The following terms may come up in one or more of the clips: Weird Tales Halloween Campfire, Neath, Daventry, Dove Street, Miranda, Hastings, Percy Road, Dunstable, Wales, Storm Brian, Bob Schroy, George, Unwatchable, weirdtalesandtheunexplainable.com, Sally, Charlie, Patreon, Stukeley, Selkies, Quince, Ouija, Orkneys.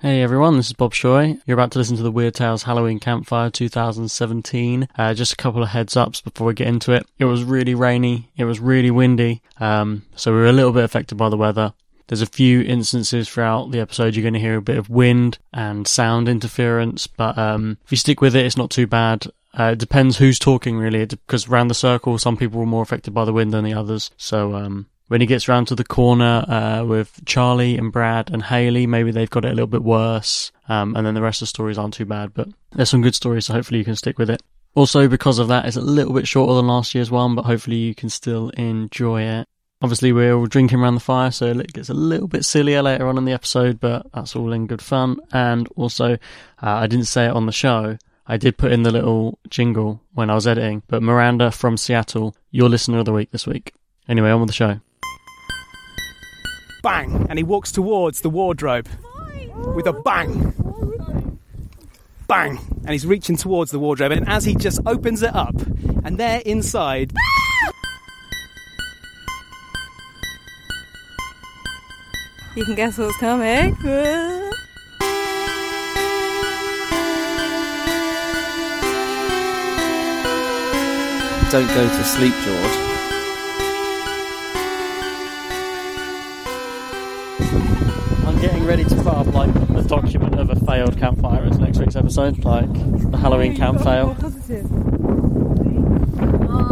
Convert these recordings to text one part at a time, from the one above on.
Hey everyone, this is Bob Schroy. You're about to listen to the Weird Tales Halloween Campfire 2017. Just a couple of heads ups before we get into it. It was really rainy, it was really windy, so we were a little bit affected by the weather. There's a few instances throughout the episode you're going to hear a bit of wind and sound interference, but if you stick with it, it's not too bad. It depends who's talking really, because around the circle some people were more affected by the wind than the others, so when he gets round to the corner with Charlie and Brad and Hayley, maybe they've got it a little bit worse, and then the rest of the stories aren't too bad, but there's some good stories, so hopefully you can stick with it. Also, because of that, it's a little bit shorter than last year's one, but hopefully you can still enjoy it. Obviously, we're all drinking around the fire, so it gets a little bit sillier later on in the episode, but that's all in good fun. And also, I didn't say it on the show, I did put in the little jingle when I was editing, but Miranda from Seattle, your listener of the week this week. Anyway, on with the show. Bang! And he walks towards the wardrobe with a bang! Bang! And he's reaching towards the wardrobe, and as he just opens it up, and there inside... You can guess what's coming. Don't go to sleep, George. Getting ready to put up like the document of a failed campfire as next week's episode, like the Halloween camp fail.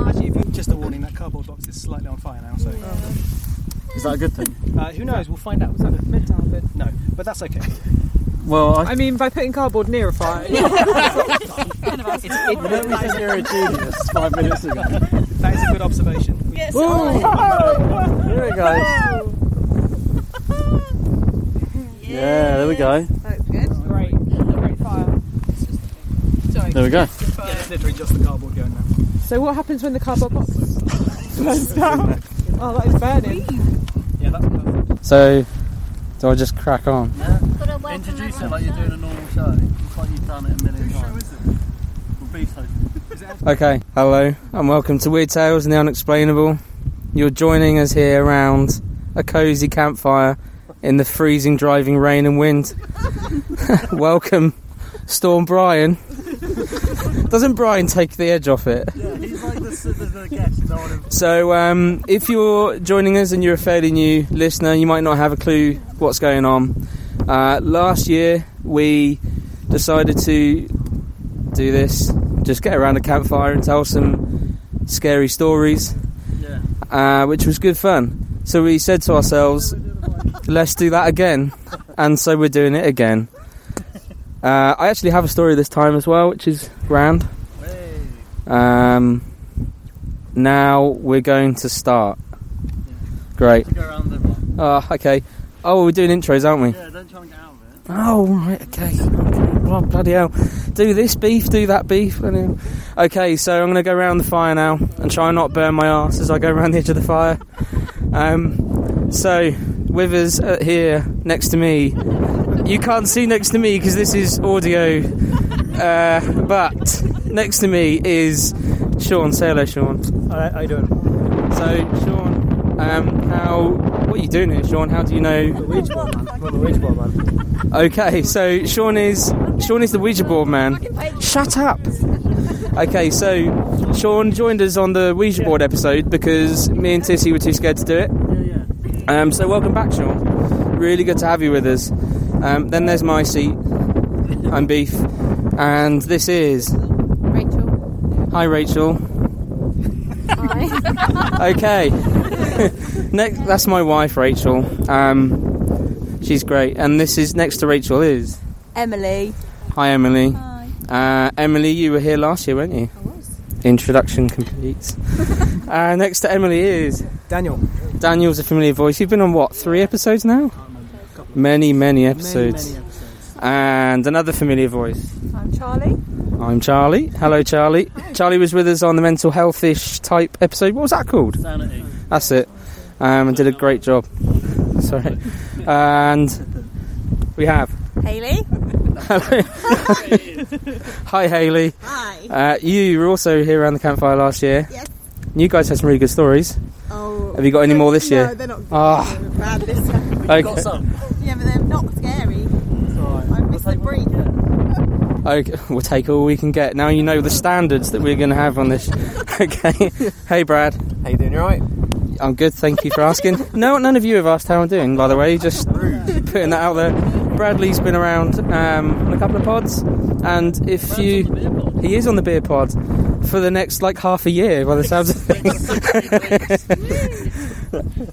Actually, if you, just a warning, that cardboard box is slightly on fire now, so is that a good thing? Who knows? We'll find out. Was that a meant to happen? No, but that's okay. Well, I mean, by putting cardboard near a fire, it really was near a genius 5 minutes ago. That is a good observation. Yes. Here it goes. Yeah, there we go. That's good. Great. Great fire. Sorry. There we go. Yeah, it's literally just the cardboard going now. So what happens when the cardboard box burns down? Oh, that is burning. Yeah, that's perfect. So, do I just crack on? Yeah. Introduce it like you're doing a normal show. It's like you've done it a million times. Whose show is it? Okay, hello, and welcome to Weird Tales and the Unexplainable. You're joining us here around a cosy campfire in the freezing, driving rain and wind. Welcome, Storm Brian. Doesn't Brian take the edge off it? Yeah, he's like the guest. So, if you're joining us and you're a fairly new listener, you might not have a clue what's going on. Last year, we decided to do this. Just get around a campfire and tell some scary stories. Yeah. Which was good fun. So we said to ourselves... let's do that again, and so we're doing it again. I actually have a story this time as well, which is grand. Now we're going to start. Great. Okay. Oh, we're doing intros, aren't we? Yeah, don't try and get out of it. Oh, right, okay. Oh, bloody hell. Do this beef, do that beef. Okay, so I'm going to go around the fire now, and try and not burn my arse as I go around the edge of the fire. So... with us here next to me, you can't see next to me because this is audio, but next to me is Sean. Say hello, Sean. How you doing? So Sean, what are you doing here, Sean? How do you know? The Ouija board man. Well, the Ouija board man. Okay, so Sean is the Ouija board man. Shut up. Okay, so Sean joined us on the Ouija board episode because me and Tissy were too scared to do it. So welcome back, Sean. Really good to have you with us. Then there's my seat. I'm Beef. And this is... Rachel. Hi, Rachel. Hi. Okay. Next, that's my wife, Rachel. She's great. And this is... Next to Rachel is... Emily. Hi, Emily. Hi. Emily, you were here last year, weren't you? I was. Introduction complete. Next to Emily is... Daniel. Daniel's a familiar voice. You've been on, what, 3 episodes now? Many episodes. Many episodes. And another familiar voice. I'm Charlie. Hello, Charlie. Hi. Charlie was with us on the mental health-ish type episode. What was that called? Sanity. That's it. And did a great job. Sorry. And we have... Hayley. Hello. Hi, Hayley. Hi. You were also here around the campfire last year. Yes. You guys had some really good stories. Oh. Have you got any more this year? No, they're not good. Oh. They're bad this time. We've got some. Yeah, but they're not scary. It's all right. I've missed the breed. Okay, we'll take all we can get. Now you know the standards that we're going to have on this. Okay. Hey, Brad. How you doing? You all right? I'm good, thank you for asking. No, none of you have asked how I'm doing, by the way. Just putting that out there. Bradley's been around on a couple of pods, and if Brad's he is on the beer pod for the next like half a year by the sounds of things.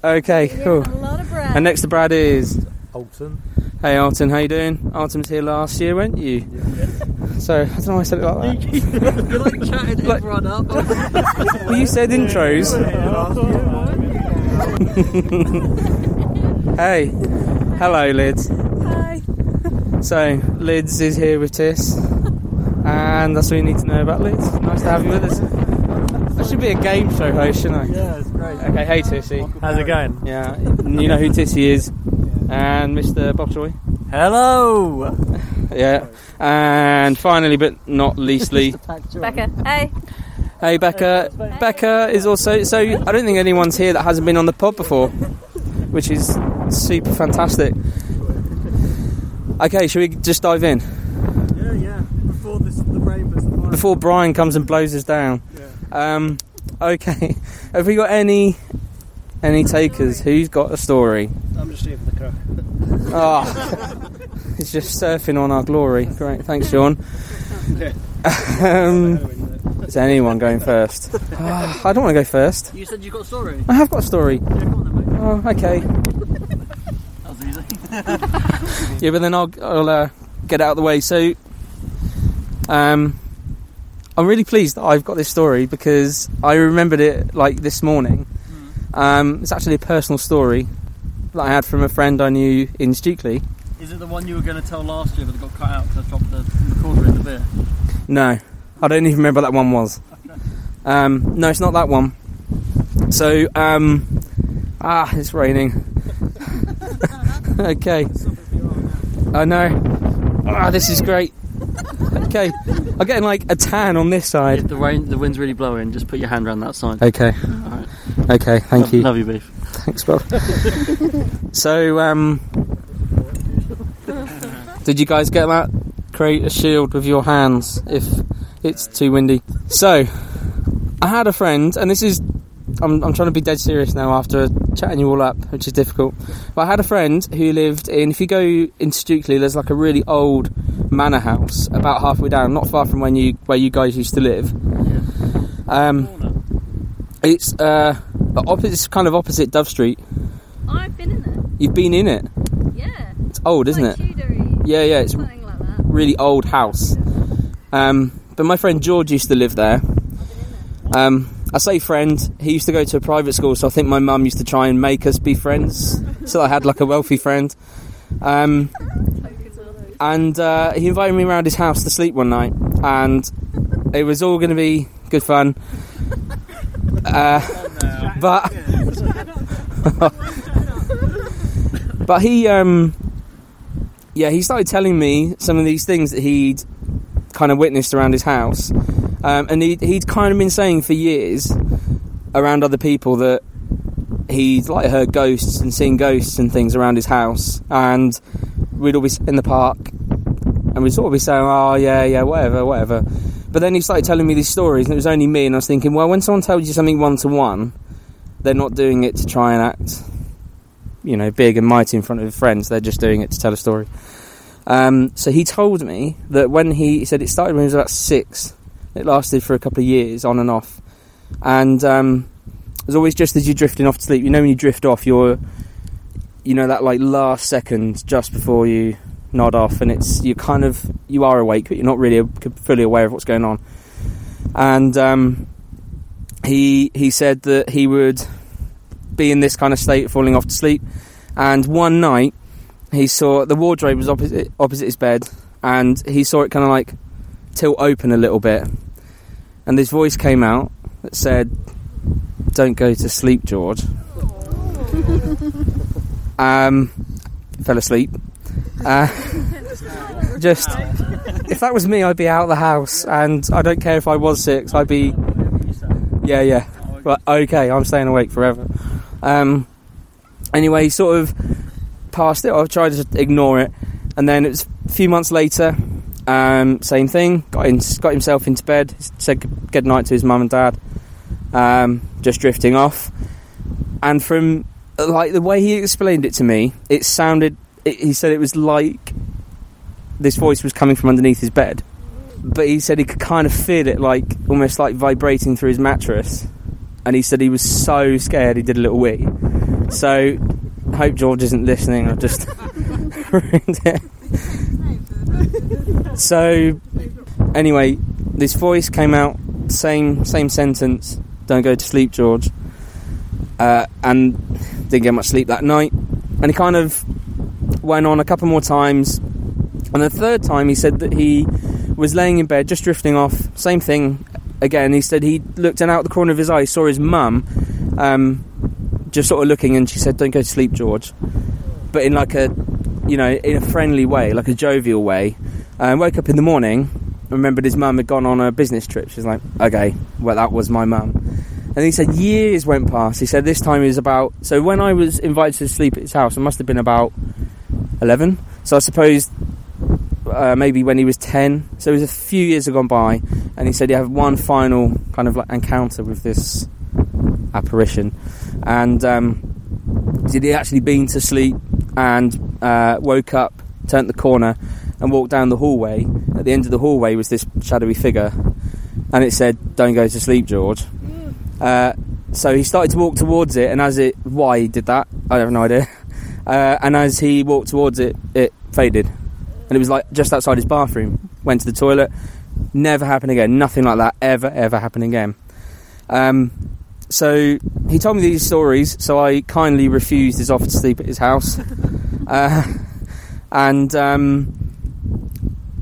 Okay, cool. And next to Brad is Alton. Hey Alton, how you doing? Alton was here last year, weren't you? Yeah. So I don't know why I said it like that. You're like chatting everyone up. Well, you said intros. Hey, hello, Lids. Hi. So Lids is here with Tis, and that's all you need to know about Lids. Nice to have you with us. I should be a game show host, shouldn't I? Yeah, it's great. Okay, hey Tissy. How's it going? Yeah, you know who Tissy is, and Mr. Bob Schroy. Hello. Yeah, and finally, but not leastly, Becca. Hey. Hey Becca. Hey. Becca is also, so I don't think anyone's here that hasn't been on the pod before, which is super fantastic. Okay, should we just dive in? Yeah. Before the rain, before Brian comes and blows us down. Yeah. Okay. Have we got any takers? Who's got a story? I'm just here for the crack. Oh, it's just surfing on our glory. Great, thanks, Sean. Yeah. Is anyone going first? Oh, I don't want to go first. You said you've got a story. I have got a story. Yeah, come on then, mate. Oh, okay. That was easy. Yeah, but then I'll get out of the way. So, I'm really pleased that I've got this story because I remembered it like this morning. It's actually a personal story that I had from a friend I knew in Stukeley. Is it the one you were going to tell last year but it got cut out because I dropped the recorder in the beer? No. I don't even remember what that one was. No, it's not that one. So, it's raining. Okay. I know. This is great. Okay. I'm getting like a tan on this side. If the wind's really blowing, just put your hand around that side. Okay. All right. Okay, thank you. Love you, Beef. Thanks, Bob. So, did you guys get that? Create a shield with your hands if... It's too windy. So, I had a friend, and this is... I'm trying to be dead serious now after chatting you all up, which is difficult. But I had a friend who lived in... If you go in Stukeley, there's like a really old manor house about halfway down, not far from where you guys used to live. Yeah. It's it's kind of opposite Dove Street. I've been in it. You've been in it? Yeah. It's old, isn't it? Tudor-y. Yeah, it's something like that. Really old house. But my friend George used to live there. I say friend, he used to go to a private school, so I think my mum used to try and make us be friends, so I had like a wealthy friend. And he invited me around his house to sleep one night, and it was all going to be good fun. But he, he started telling me some of these things that he'd kind of witnessed around his house, and he'd kind of been saying for years around other people that he'd like heard ghosts and seen ghosts and things around his house, and we'd all be in the park and we'd sort of be saying whatever, but then he started telling me these stories, and it was only me, and I was thinking, well, when someone tells you something one to one, they're not doing it to try and act you know, big and mighty in front of friends. They're just doing it to tell a story. So he told me that when he said it started when he was about six. It lasted for a couple of years, on and off. And it was always just as you're drifting off to sleep. You know when you drift off, you're, you know, that like last second just before you nod off, and it's, you kind of, you are awake, but you're not really fully aware of what's going on. And he said that he would be in this kind of state, falling off to sleep. And one night, he saw the wardrobe was opposite his bed, and he saw it kind of like tilt open a little bit, and this voice came out that said, "Don't go to sleep, George." Fell asleep. Just, if that was me, I'd be out of the house, and I don't care if I was six, I'd be, yeah, but okay, I'm staying awake forever. Anyway, sort of passed it. I've tried to ignore it, and then it was a few months later. Same thing, got himself into bed, said good night to his mum and dad, just drifting off. And from like the way he explained it to me, it sounded, he said it was like this voice was coming from underneath his bed, but he said he could kind of feel it, like almost like vibrating through his mattress, and he said he was so scared he did a little wee. So I hope George isn't listening, I've just ruined it. So, anyway, this voice came out, same sentence, "Don't go to sleep, George." And didn't get much sleep that night. And he kind of went on a couple more times. And the third time, he said that he was laying in bed, just drifting off. Same thing again. He said he looked, and out the corner of his eye, saw his mum just sort of looking, and she said, "Don't go to sleep, George." But in like a, you know, in a friendly way, like a jovial way. Woke up in the morning, remembered his mum had gone on a business trip. She's like, okay, well, that was my mum. And he said years went past. He said this time he was about, so when I was invited to sleep at his house, I must have been about 11. So I suppose maybe when he was 10. So it was a few years had gone by, and he said he had one final kind of like encounter with this apparition. And he had actually been to sleep and woke up, turned the corner, and walked down the hallway. At the end of the hallway was this shadowy figure, and it said, "Don't go to sleep, George." So he started to walk towards it, and as it, why he did that, I have no idea. And as he walked towards it, it faded, and it was like just outside his bathroom. Went to the toilet. Never happened again. Nothing like that ever happened again. So he told me these stories, so I kindly refused his offer to sleep at his house.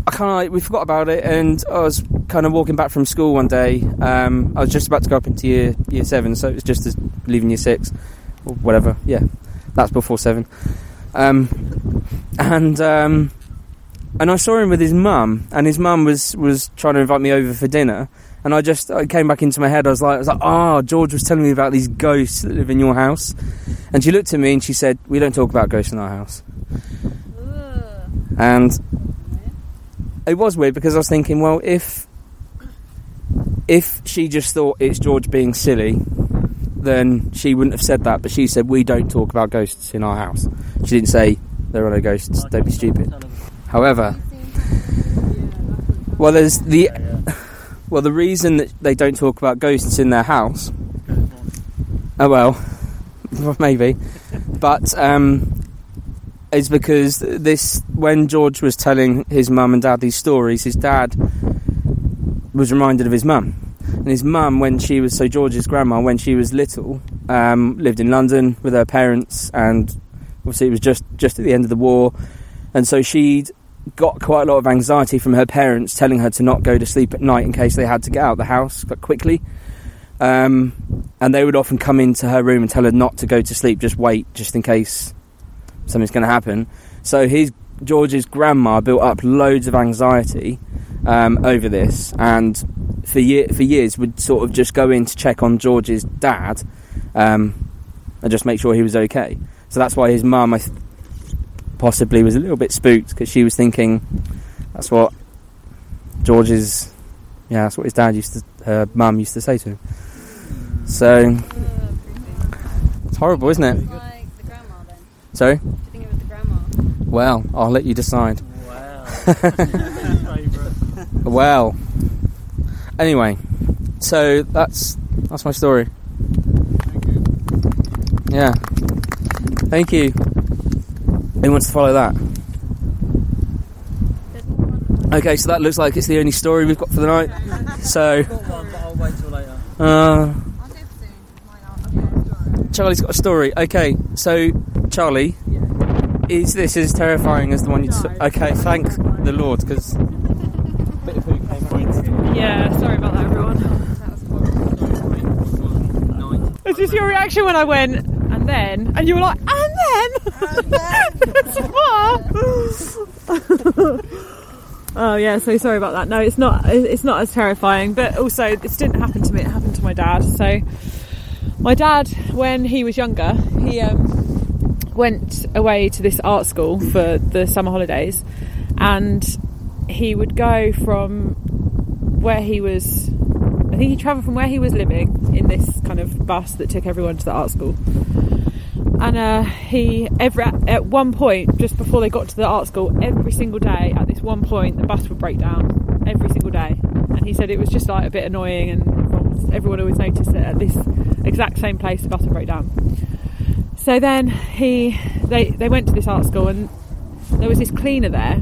I kind of, we forgot about it, and I was kind of walking back from school one day. I was just about to go up into year 7, so it was just as leaving year 6 or whatever. Yeah, that's before 7. And I saw him with his mum, and his mum was trying to invite me over for dinner. And I came back into my head. I was like, George was telling me about these ghosts that live in your house. And she looked at me and she said, "We don't talk about ghosts in our house." And it was weird, because I was thinking, well, if she just thought it's George being silly, then she wouldn't have said that. But she said, "We don't talk about ghosts in our house." She didn't say, "There are no ghosts, don't be stupid." However, well, there's the, well, the reason that they don't talk about ghosts in their house, oh well, maybe, but is because this, when George was telling his mum and dad these stories, his dad was reminded of his mum. And his mum, when she was, so George's grandma, when she was little, lived in London with her parents, and obviously it was just at the end of the war, and so she'd got quite a lot of anxiety from her parents telling her to not go to sleep at night in case they had to get out of the house quite quickly. And they would often come into her room and tell her not to go to sleep, just wait, just in case something's going to happen. So George's grandma built up loads of anxiety over this, and for years would sort of just go in to check on George's dad and just make sure he was okay. So that's why his mum possibly was a little bit spooked, because she was thinking that's what his dad her mum used to say to him. So it's horrible, isn't it? Sorry? What do you think about the grandma? Well, I'll let you decide. Wow. Favourite. Well. Anyway, so that's my story. Thank you. Yeah. Thank you. Who wants to follow that? Okay, so that looks like it's the only story we've got for the night. So. I've got one, but I'll wait till later. Charlie's got a story. Okay, so Charlie, is this as terrifying as the one you? Okay, thank the Lord, because. Yeah, sorry about that, everyone. That was horrible. Is this your reaction when I went and then, and you were like, and then? Oh yeah, so sorry about that. No, it's not as terrifying, but also this didn't happen to me. It happened to my dad. So my dad, when he was younger, he went away to this art school for the summer holidays, and he would go from where he was, I think he travelled from where he was living in this kind of bus that took everyone to the art school. And at one point, just before they got to the art school, every single day at this one point the bus would break down every single day, and he said it was just like a bit annoying, and everyone always noticed that at this exact same place the bus would break down. So then they went to this art school, and there was this cleaner there,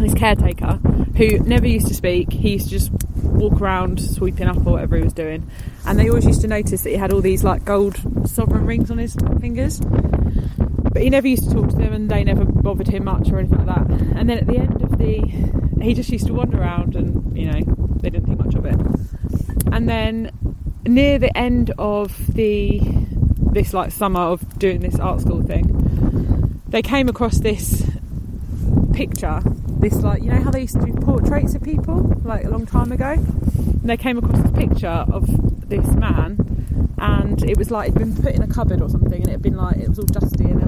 this caretaker, who never used to speak. He used to just walk around sweeping up or whatever he was doing, and they always used to notice that he had all these like gold sovereign rings on his fingers, but he never used to talk to them, and they never bothered him much or anything like that. And then at the end of he just used to wander around, and you know, they didn't think much of it. And then near the end of this like summer of doing this art school thing, they came across this picture, this like, you know how they used to do portraits of people like a long time ago, and they came across this picture of this man, and it was like it'd been put in a cupboard or something, and it had been like, it was all dusty, and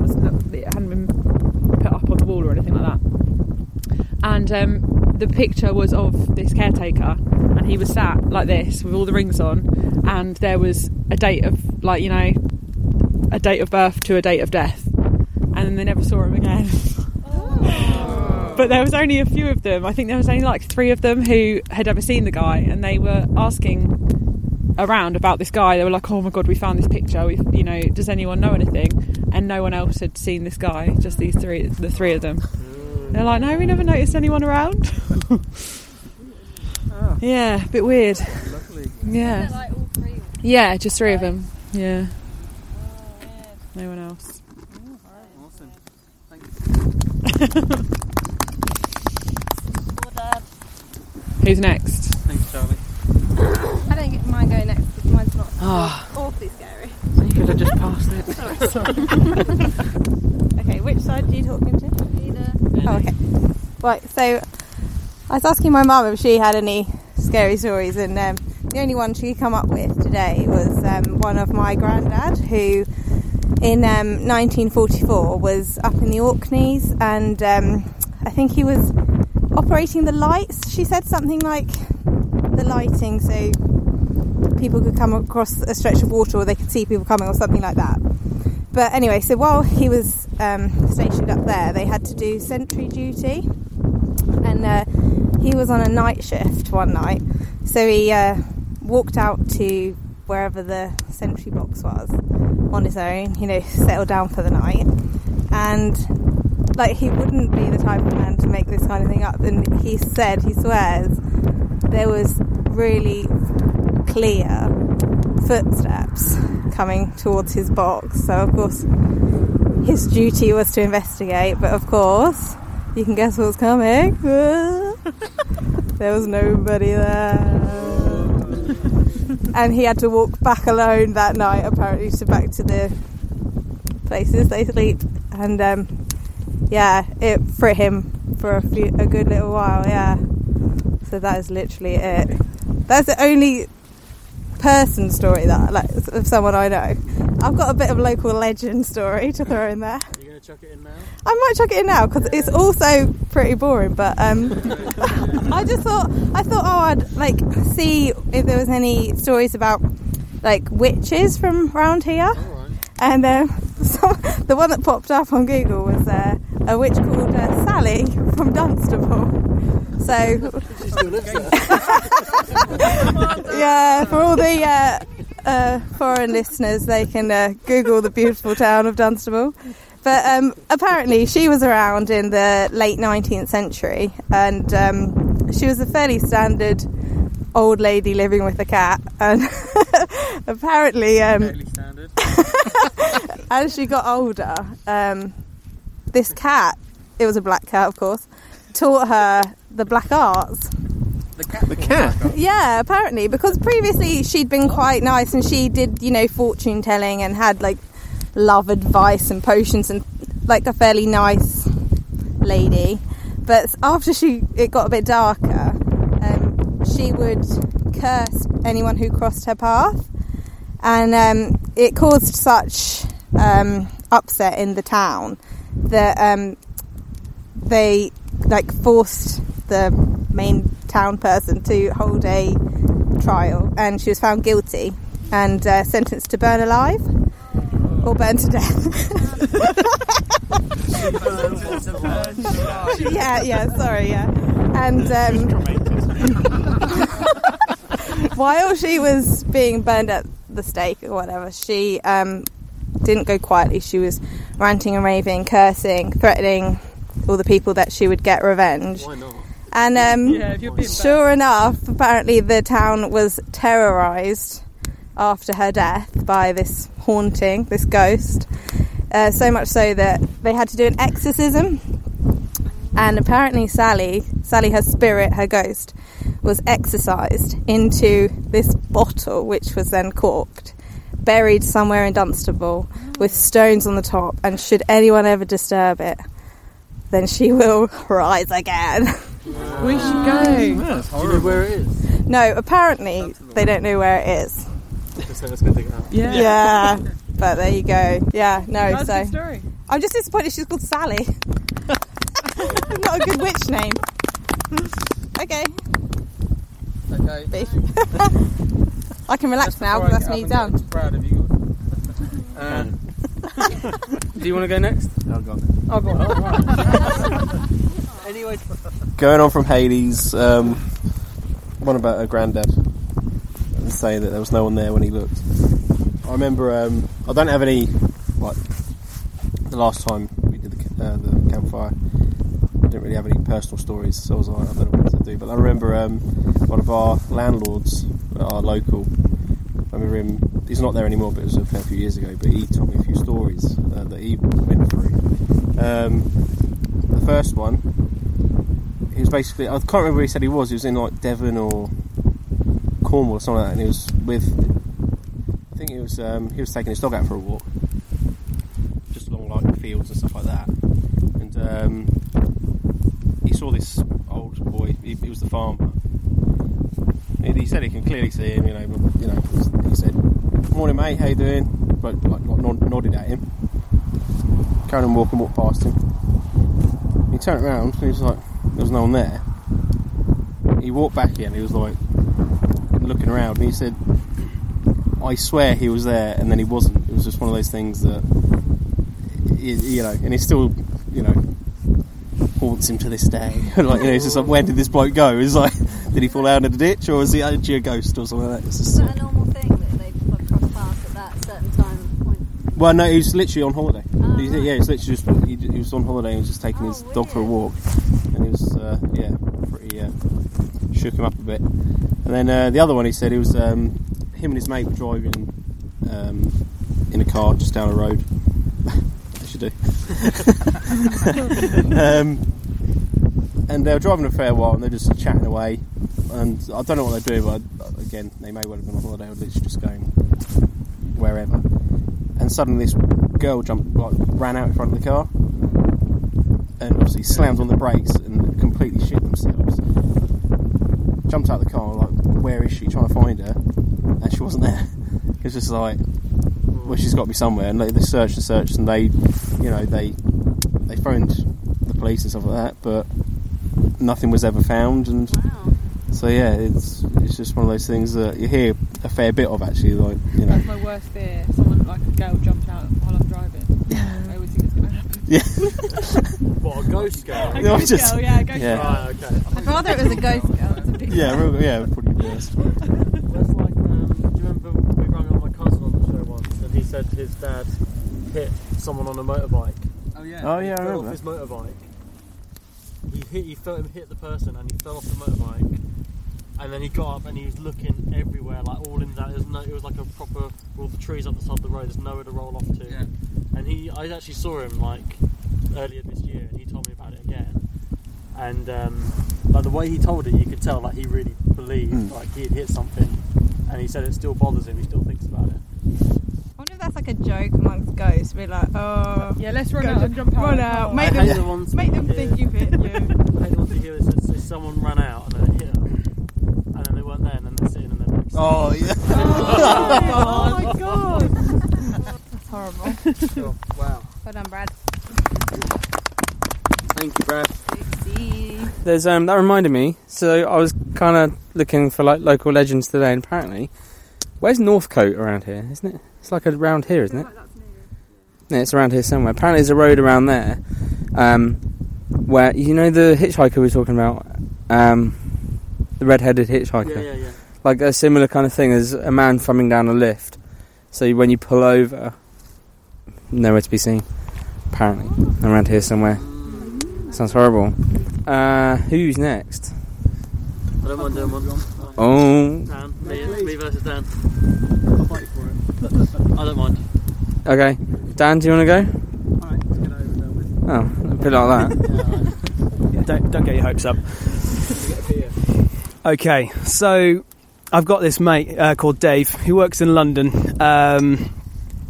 it hadn't been put up on the wall or anything like that. And the picture was of this caretaker, and he was sat like this with all the rings on, and there was a date of like, you know, a date of birth to a date of death, and then they never saw him again. But there was only a few of them. I think there was only like 3 of them who had ever seen the guy, and they were asking around about this guy. They were like, "Oh my god, we found this picture. You know, does anyone know anything?" And no one else had seen this guy. Just these 3, the 3 of them. They're like, "No, we never noticed anyone around." Yeah, a bit weird. Lovely. Yeah. Like all 3? Yeah, just 3 of them. Yeah. No one else. Awesome. Thank you. Who's next? Thanks, Charlie. I don't get mine going next because mine's not awfully scary. So you could have just passed it. Sorry. Okay, which side are you talking to? Either. Oh, okay. Right, so I was asking my mum if she had any scary stories, and the only one she come up with today was one of my granddad, who in 1944 was up in the Orkneys, and I think he was operating the lights. She said something like the lighting, so people could come across a stretch of water, or they could see people coming, or something like that. But anyway, so while he was stationed up there, they had to do sentry duty, and he was on a night shift one night, so he walked out to wherever the sentry box was on his own, you know, settled down for the night. And like, he wouldn't be the type of man to make this kind of thing up. And he said, he swears, there was really clear footsteps coming towards his box. So, of course, his duty was to investigate. But, of course, you can guess what's coming. There was nobody there. And he had to walk back alone that night, apparently, back to the places they sleep. And, yeah, it for him for a good little while, yeah. So that is literally it. That's the only person story that, like, of someone I know. I've got a bit of local legend story to throw in there. Are you going to chuck it in now? I might chuck it in now, because it's also pretty boring, but I thought I'd, like, see if there was any stories about, like, witches from around here. And the one that popped up on Google was a witch called Sally from Dunstable. So, she still lives there. Yeah, for all the foreign listeners, they can Google the beautiful town of Dunstable. But apparently she was around in the late 19th century, and she was a fairly standard old lady living with a cat. And apparently, as she got older, this cat, it was a black cat, of course, taught her the black arts. The cat? Yeah, apparently, because previously she'd been quite nice, and she did, you know, fortune telling and had like love advice and potions and like a fairly nice lady. But after it got a bit darker, she would curse anyone who crossed her path, and it caused such upset in the town that they like forced the main town person to hold a trial, and she was found guilty and sentenced to burn alive or burn to death. Yeah. And while she was being burned at the stake or whatever, she didn't go quietly. She was ranting and raving, cursing, threatening all the people that she would get revenge. Why not? And sure enough, apparently the town was terrorised after her death by this haunting, this ghost, so much so that they had to do an exorcism. And apparently Sally, her spirit, her ghost, was exorcised into this bottle, which was then corked, buried somewhere in Dunstable with stones on the top, and should anyone ever disturb it, then she will rise again. Wow. We should go. That's horrible. Do you know where it is? No, apparently they don't know where it is. Let's go dig it out. Yeah. But there you go. Yeah, no. That's so. Story. I'm just disappointed she's called Sally. Not a good witch name. Okay. I can relax now because that's me done. I'm proud of you. Do you want to go next? I'll go on. Oh, anyway, going on from Hades, one about her granddad, and say that there was no one there when he looked. I remember I don't have any, like the last time we did the campfire, I didn't really have any personal stories, so I was like, I don't know what to do. But I remember one of our landlords, our local, I remember him. He's not there anymore, but it was a fair few years ago. But he told me a few stories that he went through. The first one, he was basically, I can't remember where he said he was. He was in like Devon or Cornwall or something like that, and he was with, I think he was taking his dog out for a walk, just along like the fields and stuff like that. And he saw this old boy. He was the farmer. He said he can clearly see him. He said, "Morning, mate. How you doing?" But nodded at him. Carried on walking, walked past him. He turned around and he was like, "There was no one there." He walked back again. He was like looking around, and he said, "I swear he was there," and then he wasn't. It was just one of those things that, and he still, haunts him to this day. It's just like, where did this bloke go? It's like, did he fall out in a ditch, or was he actually a ghost or something like that? Is that a normal thing that they cross paths at that certain time point? Well, no, he was literally on holiday. Oh, yeah, he was literally he was on holiday, and he was just taking his dog for a walk, and he was pretty shook him up a bit. And then the other one, he said it was him and his mate were driving in a car just down a road. They should do. And they were driving a fair while, and they're just chatting away. And I don't know what they're doing, but again, they may well have been on holiday, or literally just going wherever. And suddenly, this girl ran out in front of the car, and obviously slammed on the brakes and completely shit themselves. Jumped out of the car, where is she? Trying to find her, and she wasn't there. It's just well, she's got to be somewhere. And they searched and searched, and they phoned the police and stuff like that, but nothing was ever found. And wow. So yeah, it's just one of those things that you hear a fair bit of, actually. Like, you know, that's my worst fear. Someone like a girl jumped out while I'm driving. Yeah. I always think it's going to happen. Yeah. What, a ghost girl? A ghost girl, yeah, a ghost girl. Right, okay. My father was a ghost girl. It's a big girl. Yeah, probably the worst. That's like, do you remember we rang up my cousin on the show once, and he said his dad hit someone on a motorbike. Oh yeah. Oh yeah, I remember. He fell off his motorbike. He felt him hit the person, and he fell off the motorbike. And then he got up and he was looking everywhere, like all in that. It was like a proper, all the trees up the side of the road. There's nowhere to roll off to. Yeah. And I actually saw him like earlier this year, and he told me about it again. And like the way he told it, you could tell like he really believed like he had hit something. And he said it still bothers him. He still thinks about it. I wonder if that's like a joke amongst ghosts. We're like, oh yeah, let's run out and jump out. Run out. Make them think you've hit you. I hate the ones who hear is someone ran out and then hit them. And then they weren't there, and then they're sitting in their books. Oh, yeah. Oh, my God. That's horrible. Sure. Wow. Well done, Brad. Thank you, Brad. There's that reminded me. So I was kind of looking for like local legends today, and apparently, where's Northcote around here? Isn't it? It's like around here, isn't it? Like that's near. Yeah, it's around here somewhere. Apparently, there's a road around there, where you know the hitchhiker we were talking about. The red-headed hitchhiker. Yeah. Like a similar kind of thing as a man thumbing down a lift. So when you pull over, nowhere to be seen, apparently. Around here somewhere. Sounds horrible. Who's next? I don't mind doing one. Oh. Dan. Me versus Dan. I'll fight for it. I don't mind. Okay. Dan, do you want to go? Alright, let's get over there with you. Oh, a bit like that. Yeah, right. Don't get your hopes up. Okay, so I've got this mate called Dave who works in London.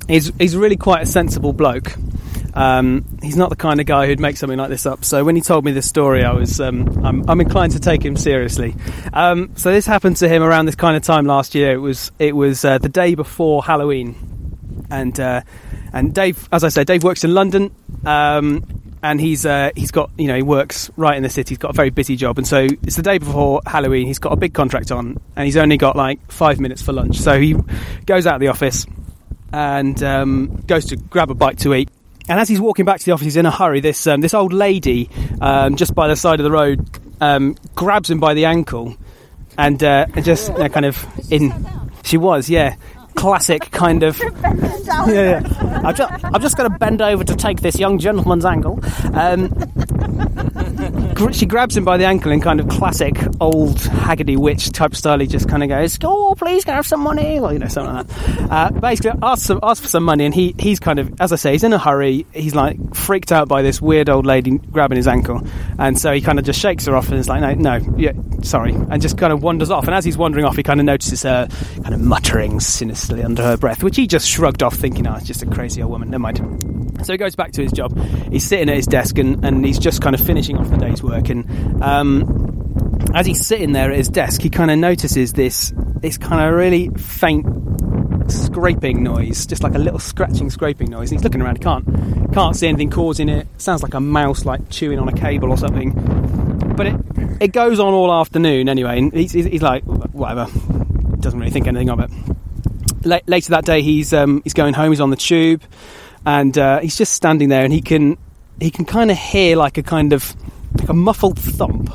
He's really quite a sensible bloke. He's not the kind of guy who'd make something like this up. So when he told me this story, I was I'm inclined to take him seriously. So this happened to him around this kind of time last year. It was the day before Halloween, and Dave, as I said, Dave works in London. And he's got, you know, he works right in the city. He's got a very busy job, and so it's the day before Halloween. He's got a big contract on, and he's only got like 5 minutes for lunch. So he goes out of the office and goes to grab a bite to eat. And as he's walking back to the office, he's in a hurry. This old lady just by the side of the road grabs him by the ankle and just kind of in. She was, yeah. Classic kind of. Yeah. I'm just going to bend over to take this young gentleman's ankle. She grabs him by the ankle in kind of classic old Haggarty Witch type style. He just kind of goes, "Oh, please, can I have some money?" Or, you know, something like that. Basically, asks for some money, and he's kind of, as I say, he's in a hurry. He's like freaked out by this weird old lady grabbing his ankle, and so he kind of just shakes her off and is like, "No, yeah, sorry," and just kind of wanders off. And as he's wandering off, he kind of notices her kind of muttering sinister under her breath, which he just shrugged off, thinking, "Oh, it's just a crazy old woman, never mind." So he goes back to his job. He's sitting at his desk and he's just kind of finishing off the day's work, and as he's sitting there at his desk, he kind of notices this kind of really faint scraping noise, just like a little scraping noise, and he's looking around, can't see anything causing it. Sounds like a mouse like chewing on a cable or something, but it goes on all afternoon anyway, and he's like, whatever, doesn't really think anything of it. Later that day, he's going home. He's on the tube, and he's just standing there, and he can kind of hear like a kind of like a muffled thump.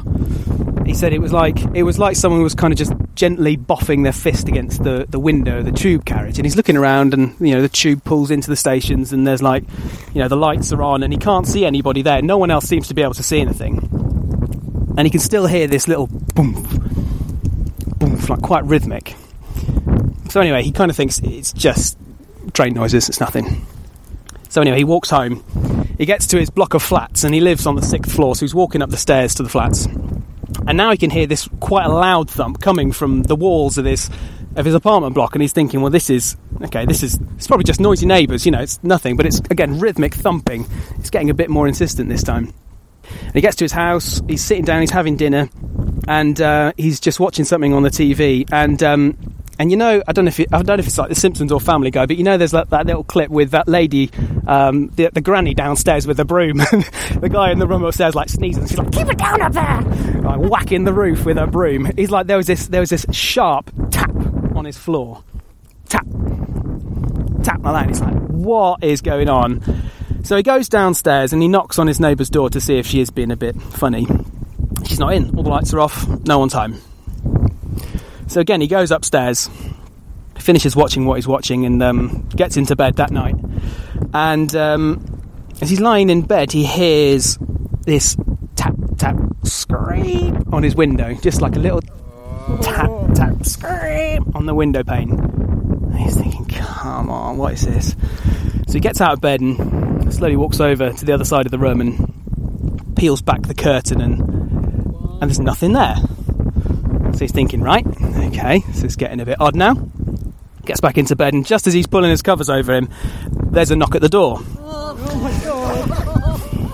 He said it was like someone was kind of just gently boffing their fist against the window of the tube carriage. And he's looking around, and you know the tube pulls into the stations, and there's like, you know, the lights are on, and he can't see anybody there. No one else seems to be able to see anything, and he can still hear this little boom, boom, like quite rhythmic. So anyway, he kind of thinks it's just train noises, it's nothing. So anyway, he walks home. He gets to his block of flats, and he lives on the 6th floor, so he's walking up the stairs to the flats. And now he can hear this quite a loud thump coming from the walls of his apartment block, and he's thinking, well, it's probably just noisy neighbours, you know, it's nothing, but it's, again, rhythmic thumping. It's getting a bit more insistent this time. And he gets to his house, he's sitting down, he's having dinner, and he's just watching something on the TV, and you know, I don't know if it's like The Simpsons or Family Guy, but you know, there's that little clip with that lady, the granny downstairs with the broom. The guy in the room upstairs like sneezes. She's like, "Keep it down up there!" Like whacking the roof with her broom. He's like, there was this sharp tap on his floor. Tap. Tap like that. And he's like, what is going on? So he goes downstairs and he knocks on his neighbour's door to see if she is being a bit funny. She's not in. All the lights are off. No one's home. So again, he goes upstairs, finishes watching what he's watching, and gets into bed that night. And as he's lying in bed, he hears this tap, tap, scream on his window. Just like a little tap, tap, scream on the window pane. And he's thinking, come on, what is this? So he gets out of bed and slowly walks over to the other side of the room and peels back the curtain, and there's nothing there. So he's thinking, right, okay, this is getting a bit odd now. Gets back into bed, and just as he's pulling his covers over him, there's a knock at the door. Oh my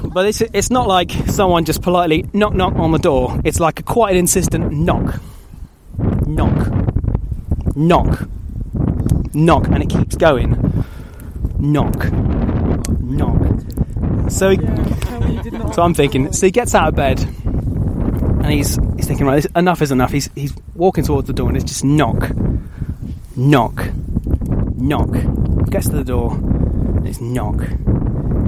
God. But it's not like someone just politely knock on the door. It's like a quite an insistent knock. Knock. Knock. Knock. And it keeps going. Knock. Knock. So I'm thinking, so he gets out of bed, and he's thinking, right, enough is enough. He's walking towards the door, and it's just knock. Knock. Knock. Gets to the door, and it's knock.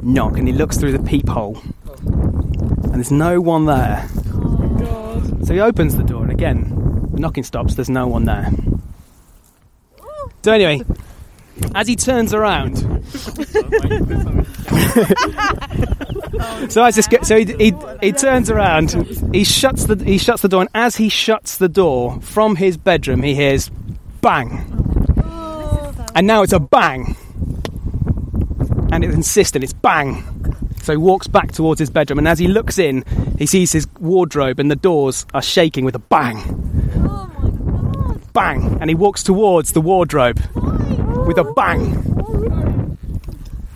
Knock. And he looks through the peephole, and there's no one there. Oh my God. So he opens the door, and again, the knocking stops, there's no one there. So anyway, as he turns around... he turns around, he shuts the door, and as he shuts the door, from his bedroom he hears... bang. And now it's a bang. And it's insistent, it's bang. So he walks back towards his bedroom, and as he looks in, he sees his wardrobe and the doors are shaking with a bang. Oh my God. Bang. And he walks towards the wardrobe with a bang.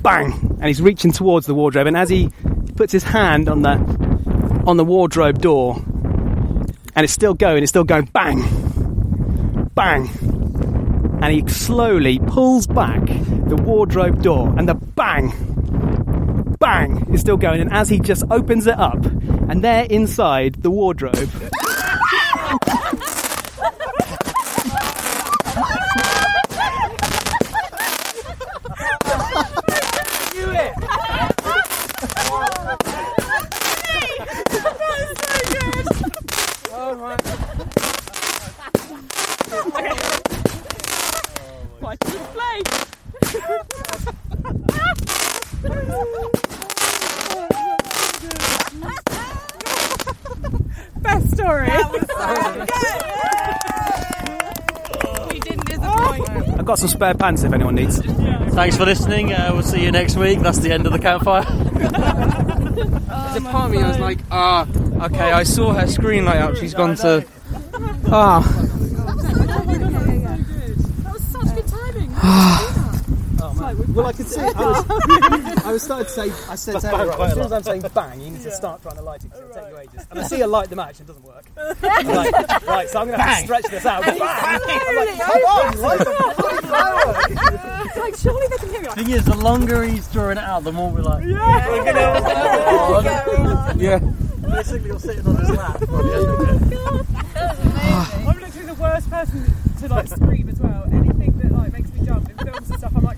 Bang. And he's reaching towards the wardrobe, and as he puts his hand on the wardrobe door, and it's still going bang. Bang. And he slowly pulls back the wardrobe door, and the bang, bang is still going. And as he just opens it up, and there inside the wardrobe some spare pants if anyone needs. Thanks for listening. We'll see you next week. That's the end of the campfire. There's a part of me that was like, okay, I saw her screen light up. She's gone to... That was such good timing. Well, I could see... I was starting to say... I said to her, as soon as I'm saying bang, you need to start trying to light it, because it'll take you ages. And I see her light the match, and it doesn't work. Like, right, so I'm going to have to stretch this out. Bang! I'm like, come on, light the It's like, surely they can hear me. The thing is, the longer he's drawing it out, the more we're like... Yeah. Basically, you're sitting on his lap. Oh, my God. That was amazing. I'm literally the worst person to, like, scream as well. Anything that, like, makes me jump in films and stuff, I'm like...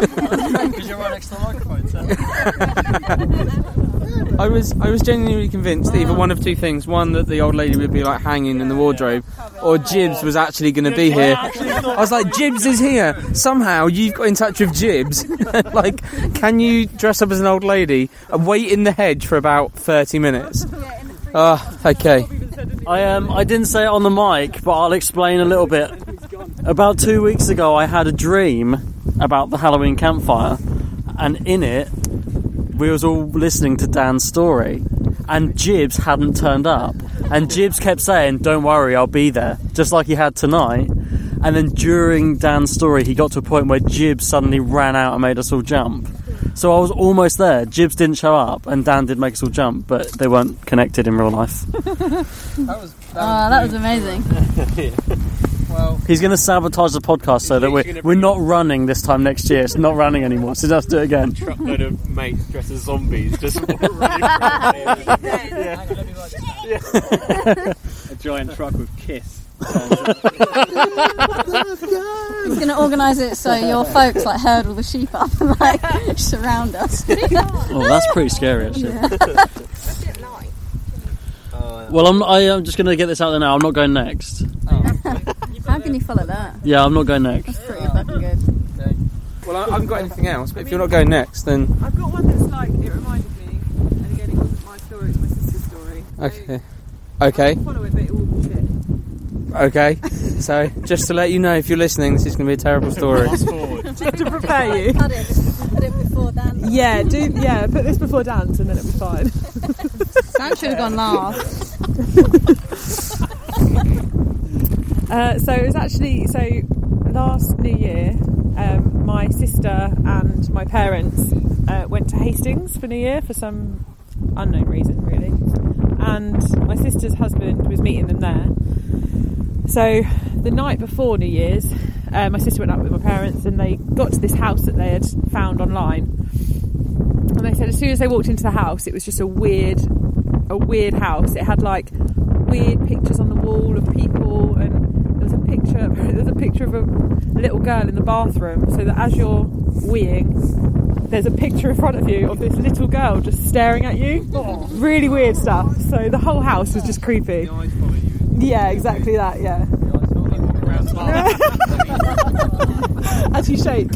Because you're right next to the microphone, so. I was genuinely convinced that either one of two things: one, that the old lady would be like hanging in the wardrobe, or Jibs was actually going to be here. I was like, Jibs is here somehow. You've got in touch with Jibs. Like, can you dress up as an old lady and wait in the hedge for about 30 minutes? Okay. I didn't say it on the mic, but I'll explain a little bit. About 2 weeks ago, I had a dream about the Halloween campfire, and in it we was all listening to Dan's story, and Jibs hadn't turned up, and Jibs kept saying, don't worry, I'll be there, just like he had tonight. And then during Dan's story, he got to a point where Jibs suddenly ran out and made us all jump. So I was almost there. Jibs didn't show up, and Dan did make us all jump, but they weren't connected in real life. That was amazing. Well, he's going to sabotage the podcast so that we're not running this time next year. It's not running anymore, so let's do it again. Truckload of mates dressed as zombies just running. A giant truck with Kiss. He's going to organise it so your folks like herd all the sheep up and like surround us. Oh, that's pretty scary, actually. Yeah. Well, I'm just going to get this out there now. I'm not going next. Oh. How can you follow that? Yeah, I'm not going next. That's pretty fucking good. Okay. Well, I haven't got anything else, but if you're not going next, then... I've got one that's like, it reminded me, and again, it wasn't my story, it's my sister's story. So okay. I'll follow it, but it will be shit. Okay. So, just to let you know, if you're listening, this is going to be a terrible story. Fast forward. Just to prepare you. Put it before dance. Yeah, put this before dance, and then it'll be fine. Sam should have gone last. So it was actually last New Year, my sister and my parents went to Hastings for New Year for some unknown reason, really. And my sister's husband was meeting them there. So the night before New Year's, my sister went out with my parents, and they got to this house that they had found online. And they said as soon as they walked into the house, it was just a weird house. It had like weird pictures on the wall of people, and there's a picture of a little girl in the bathroom, so that as you're weeing, there's a picture in front of you of this little girl just staring at you. Oh. Really weird stuff. So the whole house was just creepy. The eyes follow you. Yeah, exactly that, yeah. The eyes follow you walking around the as you shake.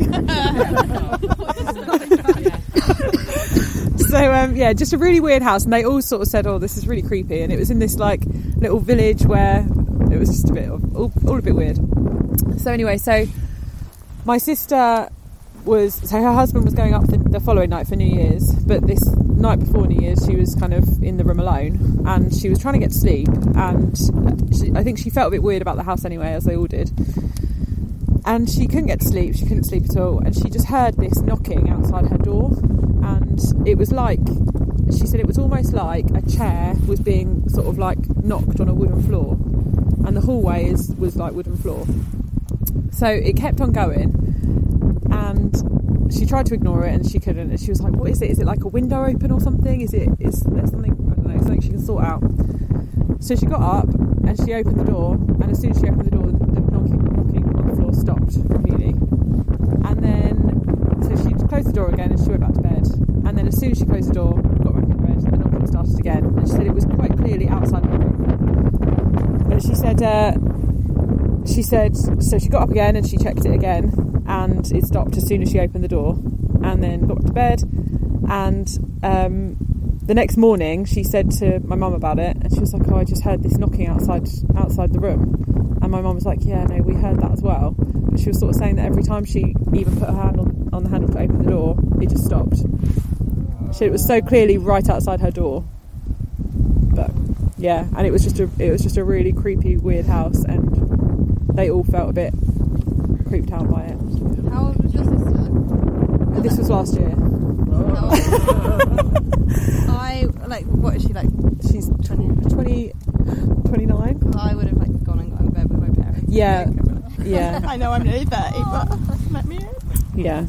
So, just a really weird house, and they all sort of said, oh, this is really creepy, and it was in this, like, little village where it was just a bit, all a bit weird. So, anyway, my sister her husband was going up the following night for New Year's, but this night before New Year's, she was kind of in the room alone, and she was trying to get to sleep, and I think she felt a bit weird about the house anyway, as they all did. And she couldn't get to sleep, she couldn't sleep at all, and she just heard this knocking outside her door, and it was like, she said it was almost like a chair was being sort of like knocked on a wooden floor, and the hallway was like wooden floor. So it kept on going, and she tried to ignore it, and she couldn't, and she was like, what is it? Is it like a window open or something? Is there something, I don't know, something she can sort out? So she got up, and she opened the door, and as soon as she opened the door, the knocking on the floor stopped completely. And then, so she closed the door again, and she went back to bed. And then as soon as she closed the door, got back in bed, and the knocking started again. And she said it was quite clearly outside her room. But she said, so she got up again, and she checked it again, and it stopped as soon as she opened the door. And then got back to bed, and the next morning, she said to my mum about it, and she was like, oh, I just heard this knocking outside the room. And my mum was like, yeah, no, we heard that as well. But she was sort of saying that every time she even put her hand on the handle to open the door, it just stopped. She said it was so clearly right outside her door. But, yeah, and it was just a really creepy, weird house, and they all felt a bit creeped out by it. How old was your sister? This was last year. I like, what is she like? She's 29. Well, I would have like gone and got in bed with my parents. Yeah, yeah. I know I'm nearly 30, but let me in. Yeah.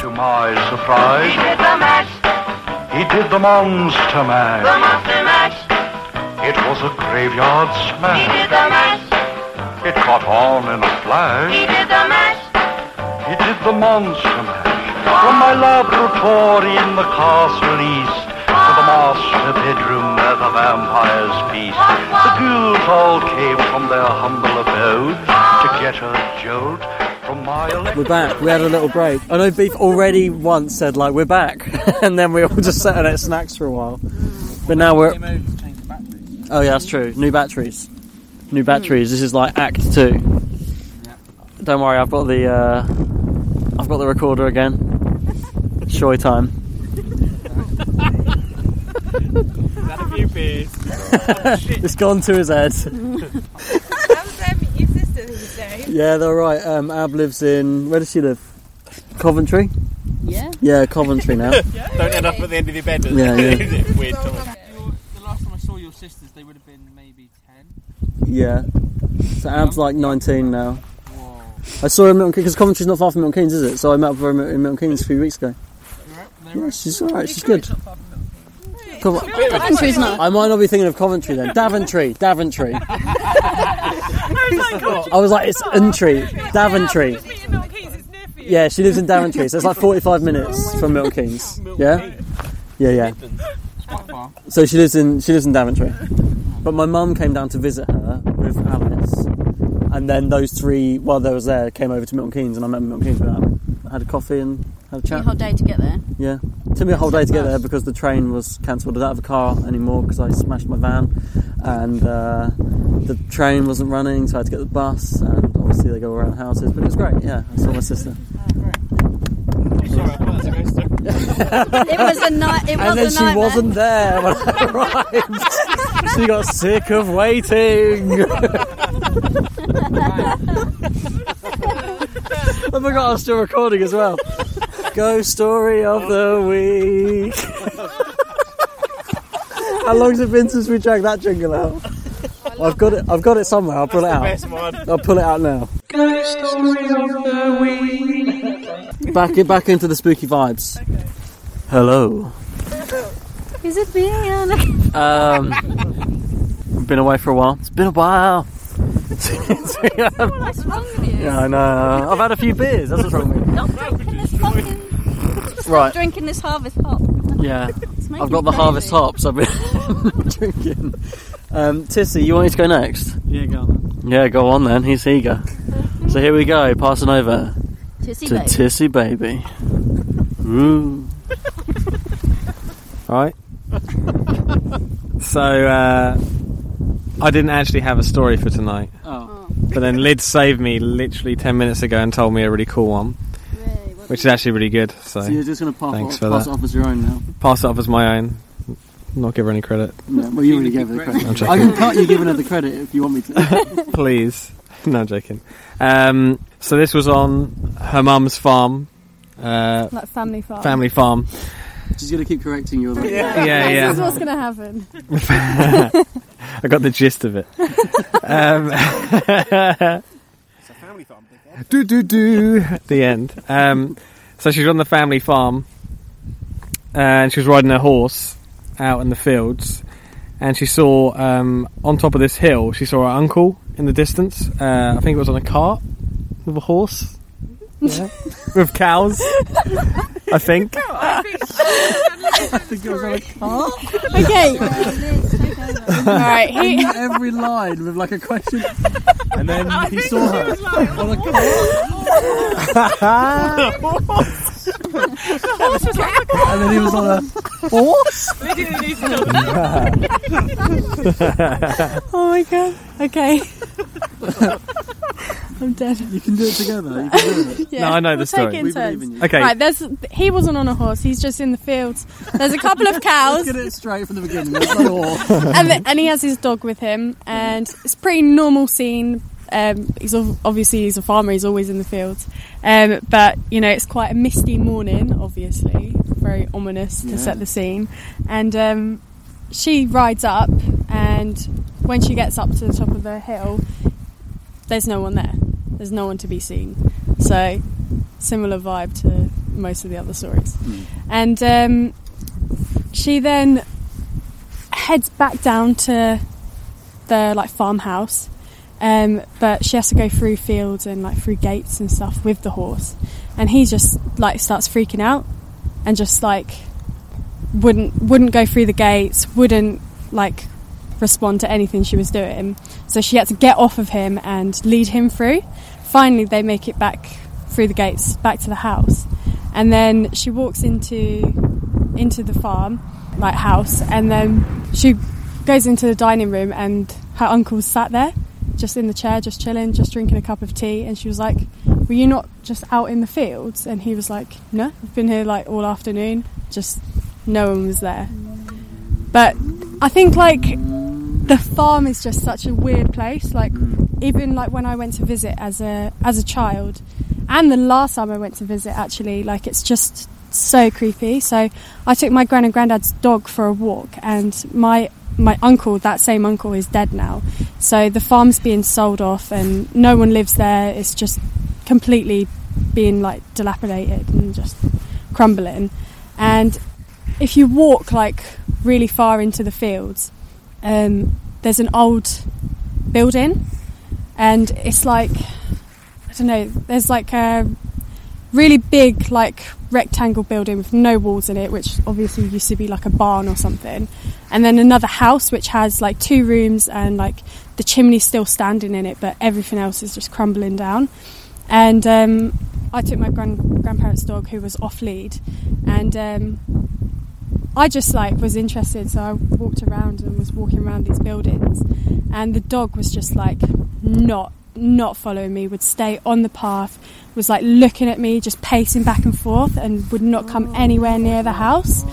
To my surprise, he did the match. He did the monster match. The monster match. It was a graveyard smash. He did the match. It caught on in a flash. He did the match. He did the monster match. From my laboratory in the castle east to the master bedroom where the vampires feast, the ghouls all came from their humble abode to get a jolt from my electric... We're back. We had a little break. I know Beef already once said, like, we're back. And then we all just sat and ate snacks for a while. But now we're... Oh, yeah, that's true. New batteries. This is like Act 2. Don't worry, I've got the recorder again. Shoy time. Had a few beers. Oh, it's gone to his head. That was your sister, did you say? Yeah, they're right. Ab lives in... Where does she live? Coventry? Yeah. Yeah, Coventry now. Yeah, don't end up at the end of your bed. Yeah. Weird talk. The last time I saw your sisters, they would have been maybe 10. Yeah. So Ab's like 19 now. I saw her in Milton Keynes, because Coventry's not far from Milton Keynes, is it? So I met up with her in Milton Keynes a few weeks ago. Yeah, she's alright, she's good. Come on. Coventry's not. I might not be thinking of Coventry then. Daventry. I was like, it's Untry. Daventry. Yeah, she lives in Daventry, so it's like 45 minutes from Milton Keynes. Yeah. So she lives in Daventry. But my mum came down to visit her with Alice, and then those three, while they was there, came over to Milton Keynes, and I met Milton Keynes with them. I had a coffee and had a chat. Took me a whole day to get there. Yeah, took me a whole day to get there because the train was cancelled. I don't have a car anymore because I smashed my van, and the train wasn't running, so I had to get the bus. And obviously they go around houses, but it was great. Yeah, I saw my sister. It was a night. And then she wasn't there when I arrived. She got sick of waiting. I forgot I was still recording as well. Ghost story of the week. How long's it been since we dragged that jingle out? I've got it somewhere. I'll pull it out. I'll pull it out now. Ghost story of the week. Back into the spooky vibes. Okay. Hello. Is it me? I've been away for a while. It's been a while. What's wrong with you? Yeah, I know. I've had a few beers. That's what's wrong with me. Drinking this harvest hop. Yeah, I've got the harvest hops. I've been drinking. Tissy, you want me to go next? Yeah, go on. Yeah, go on then. He's eager. So here we go. Passing over Tissy to baby. Tissy baby. Ooh. All right. So. I didn't actually have a story for tonight. Oh. But then Lyd saved me literally 10 minutes ago and told me a really cool one. Yay, which is actually really good. So you're just going to pass it off as your own now? Pass it off as my own. Not give her any credit. No, well, you already gave her the credit. I can cut you giving her the credit if you want me to. Please. No, I'm joking. So this was on her mum's farm. Like family farm. Family farm. She's going to keep correcting you. Like, yeah. This is what's going to happen. I got the gist of it. It's a family farm. Do. At the end. So she's on the family farm, and she was riding her horse out in the fields, and she saw on top of this hill, she saw her uncle in the distance. I think it was on a cart with a horse. Yeah. With cows, I think. I think it was on a car. Okay. Alright, every line with like a question. And then he saw her on a car. The horse was like a car. And then he was on a horse? Oh my god. Okay. I'm dead. You can do it together. You can do it. Yeah. No, I know the story. Take it in turns. Okay. Right, he wasn't on a horse. He's just in the fields. There's a couple of cows. Let's get it straight from the beginning. There's no horse. And he has his dog with him, and it's a pretty normal scene. He's a farmer. He's always in the fields. But you know, it's quite a misty morning. Obviously, very ominous to set the scene. And she rides up, and when she gets up to the top of the hill, there's no one there. There's no one to be seen. So, similar vibe to most of the other stories. And she then heads back down to the farmhouse, but she has to go through fields and through gates and stuff with the horse. And he just starts freaking out and just wouldn't go through the gates, wouldn't respond to anything she was doing, so she had to get off of him and lead him through. Finally they make it back through the gates back to the house, and then she walks into the farm house, and then she goes into the dining room, and her uncle sat there just in the chair, just chilling, just drinking a cup of tea. And she was like, were you not just out in the fields? And he was like, no, I've been here all afternoon. Just no one was there. But I think the farm is just such a weird place. Even when I went to visit as a child, and the last time I went to visit actually, it's just so creepy. So I took my gran and granddad's dog for a walk, and my uncle, that same uncle, is dead now. So the farm's being sold off, and no one lives there. It's just completely being dilapidated and just crumbling. And if you walk really far into the fields, there's an old building, and it's like, I don't know, there's like a really big like rectangle building with no walls in it, which obviously used to be like a barn or something, and then another house which has like two rooms and like the chimney's still standing in it, but everything else is just crumbling down. And I took my grandparents' dog, who was off lead, and I just like was interested, so I walked around and was walking around these buildings, and the dog was just like not following me, would stay on the path, was like looking at me, just pacing back and forth, and would not come anywhere near the house.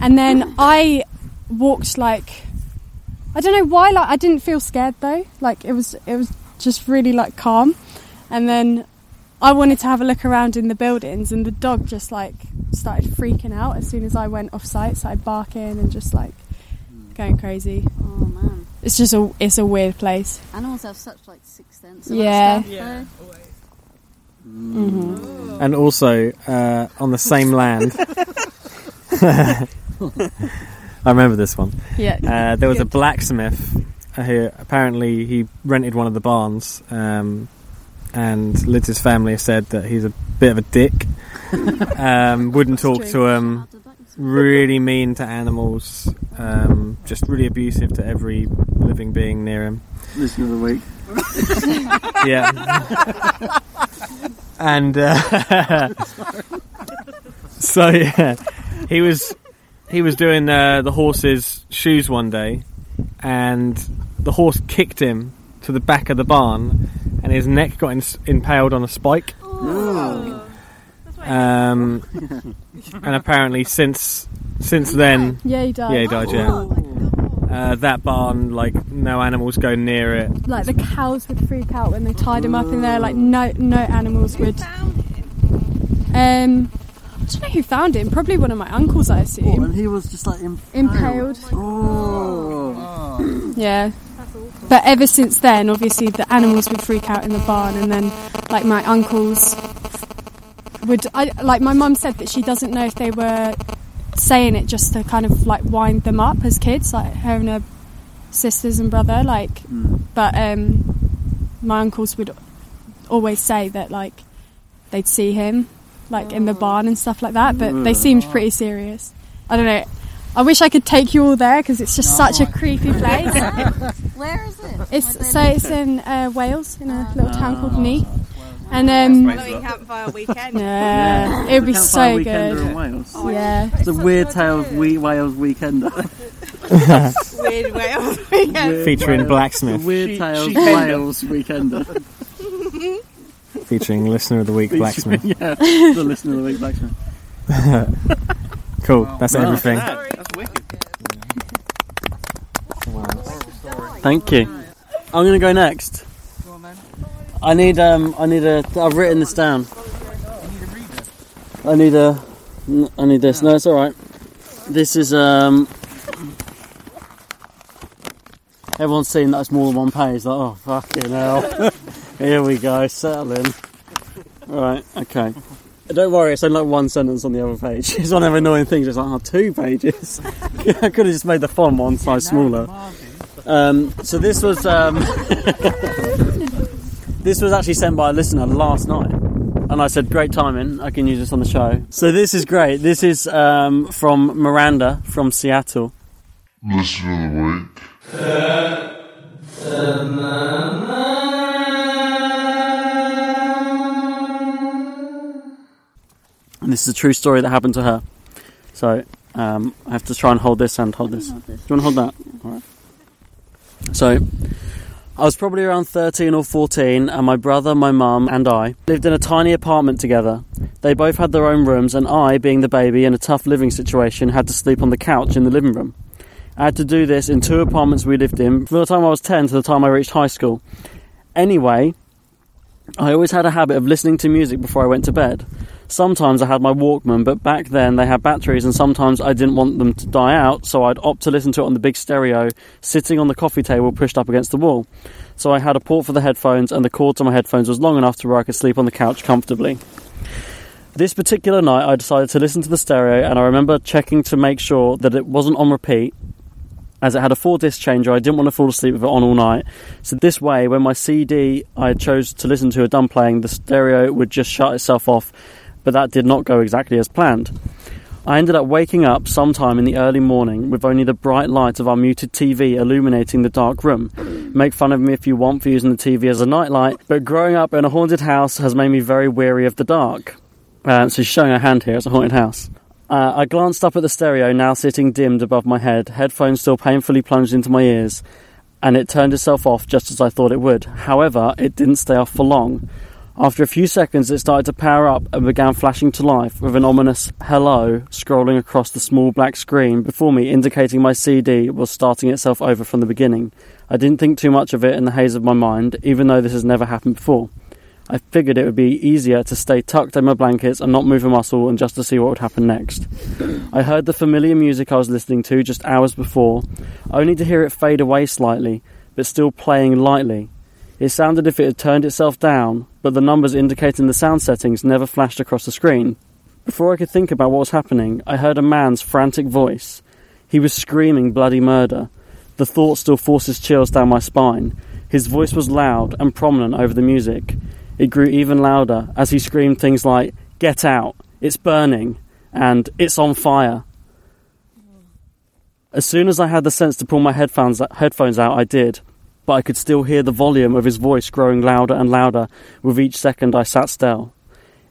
And then I walked, like, I don't know why, like I didn't feel scared though, like it was just really like calm. And then I wanted to have a look around in the buildings, and the dog just like started freaking out as soon as I went off site, started barking and just like going crazy. Oh man, it's just a weird place. Animals have such like sixth sense. Yeah, stuff, yeah. Mm-hmm. And also on the same land. I remember this one. Yeah. There was a blacksmith who apparently he rented one of the barns. And Liz's family have said that he's a bit of a dick. Wouldn't talk to him. Really mean to animals. Just really abusive to every living being near him. Listen of the week. Yeah. And so yeah, he was doing the horse's shoes one day, and the horse kicked him to the back of the barn, and his neck got impaled on a spike. Oh. And apparently since then, yeah, he died. Yeah, he died. Oh, yeah. That barn, like no animals go near it. Like the cows would freak out when they tied him up in there. Like no animals would. I don't know who found him. Probably one of my uncles, I assume. Oh, and he was just like impaled. Oh. Yeah. But ever since then, obviously, the animals would freak out in the barn, and then, like, my uncles would... my mum said that she doesn't know if they were saying it just to kind of, like, wind them up as kids, like, her and her sisters and brother, like... But my uncles would always say that, like, they'd see him, like, in the barn and stuff like that, but they seemed pretty serious. I don't know... I wish I could take you all there, because it's just such a creepy place. Where is it? It's in Wales, in a little town called Neath. And Halloween Campfire weekend. Yeah, it'd be so good. In Wales. Oh, yeah, it's a Weird Tales Wales weekender. Weird Wales weekend. Featuring blacksmith. Weird Tales Wales weekender. Featuring listener of the week blacksmith. Yeah, the listener of the week blacksmith. Cool, wow. That's everything. That's wicked. Wow. Thank you. I'm gonna go next. I need a. I've written this down. I need this. No, it's all right. This is Everyone's seen that's more than one page. Like, oh fucking hell. Here we go. Settle in. All right. Okay. Don't worry, it's only like one sentence on the other page. It's one of the annoying things, it's like, two pages. I could have just made the font one size smaller. So this was this was actually sent by a listener last night. And I said, great timing, I can use this on the show. So this is great. This is from Miranda from Seattle. Listener of the week. And this is a true story that happened to her. So I have to try and hold this and hold this. Do you want to hold that? Yeah. All right. So I was probably around 13 or 14, and my brother, my mum and I lived in a tiny apartment together. They both had their own rooms, and I, being the baby in a tough living situation, had to sleep on the couch in the living room. I had to do this in two apartments we lived in from the time I was 10 to the time I reached high school. Anyway, I always had a habit of listening to music before I went to bed. Sometimes I had my Walkman, but back then they had batteries, and sometimes I didn't want them to die out, so I'd opt to listen to it on the big stereo, sitting on the coffee table pushed up against the wall. So I had a port for the headphones, and the cord to my headphones was long enough to where I could sleep on the couch comfortably. This particular night, I decided to listen to the stereo, and I remember checking to make sure that it wasn't on repeat, as it had a 4-disc changer. I didn't want to fall asleep with it on all night. So this way, when my CD I chose to listen to had done playing, the stereo would just shut itself off, but that did not go exactly as planned. I ended up waking up sometime in the early morning with only the bright light of our muted TV illuminating the dark room. Make fun of me if you want for using the TV as a nightlight, but growing up in a haunted house has made me very weary of the dark. So she's showing her hand here, it's a haunted house. I glanced up at the stereo, now sitting dimmed above my head, headphones still painfully plunged into my ears, and it turned itself off just as I thought it would. However, it didn't stay off for long. After a few seconds, it started to power up and began flashing to life, with an ominous hello scrolling across the small black screen before me, indicating my CD was starting itself over from the beginning. I didn't think too much of it in the haze of my mind, even though this has never happened before. I figured it would be easier to stay tucked in my blankets and not move a muscle, and just to see what would happen next. I heard the familiar music I was listening to just hours before, only to hear it fade away slightly, but still playing lightly. It sounded as if it had turned itself down, but the numbers indicating the sound settings never flashed across the screen. Before I could think about what was happening, I heard a man's frantic voice. He was screaming bloody murder. The thought still forces chills down my spine. His voice was loud and prominent over the music. It grew even louder as he screamed things like, "Get out, it's burning," and "It's on fire." As soon as I had the sense to pull my headphones out, I did, but I could still hear the volume of his voice growing louder and louder with each second I sat still.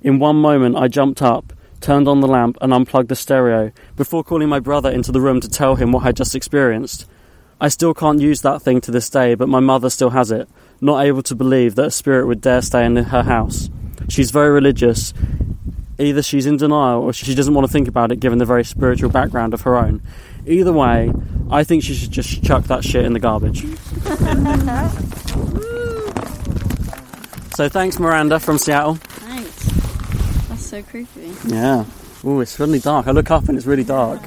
In one moment, I jumped up, turned on the lamp, and unplugged the stereo, before calling my brother into the room to tell him what I had just experienced. I still can't use that thing to this day, but my mother still has it, not able to believe that a spirit would dare stay in her house. She's very religious. Either she's in denial or she doesn't want to think about it, given the very spiritual background of her own. Either way, I think she should just chuck that shit in the garbage. So thanks, Miranda from Seattle. Thanks. That's so creepy. Yeah. Ooh, it's suddenly dark. I look up and it's really dark.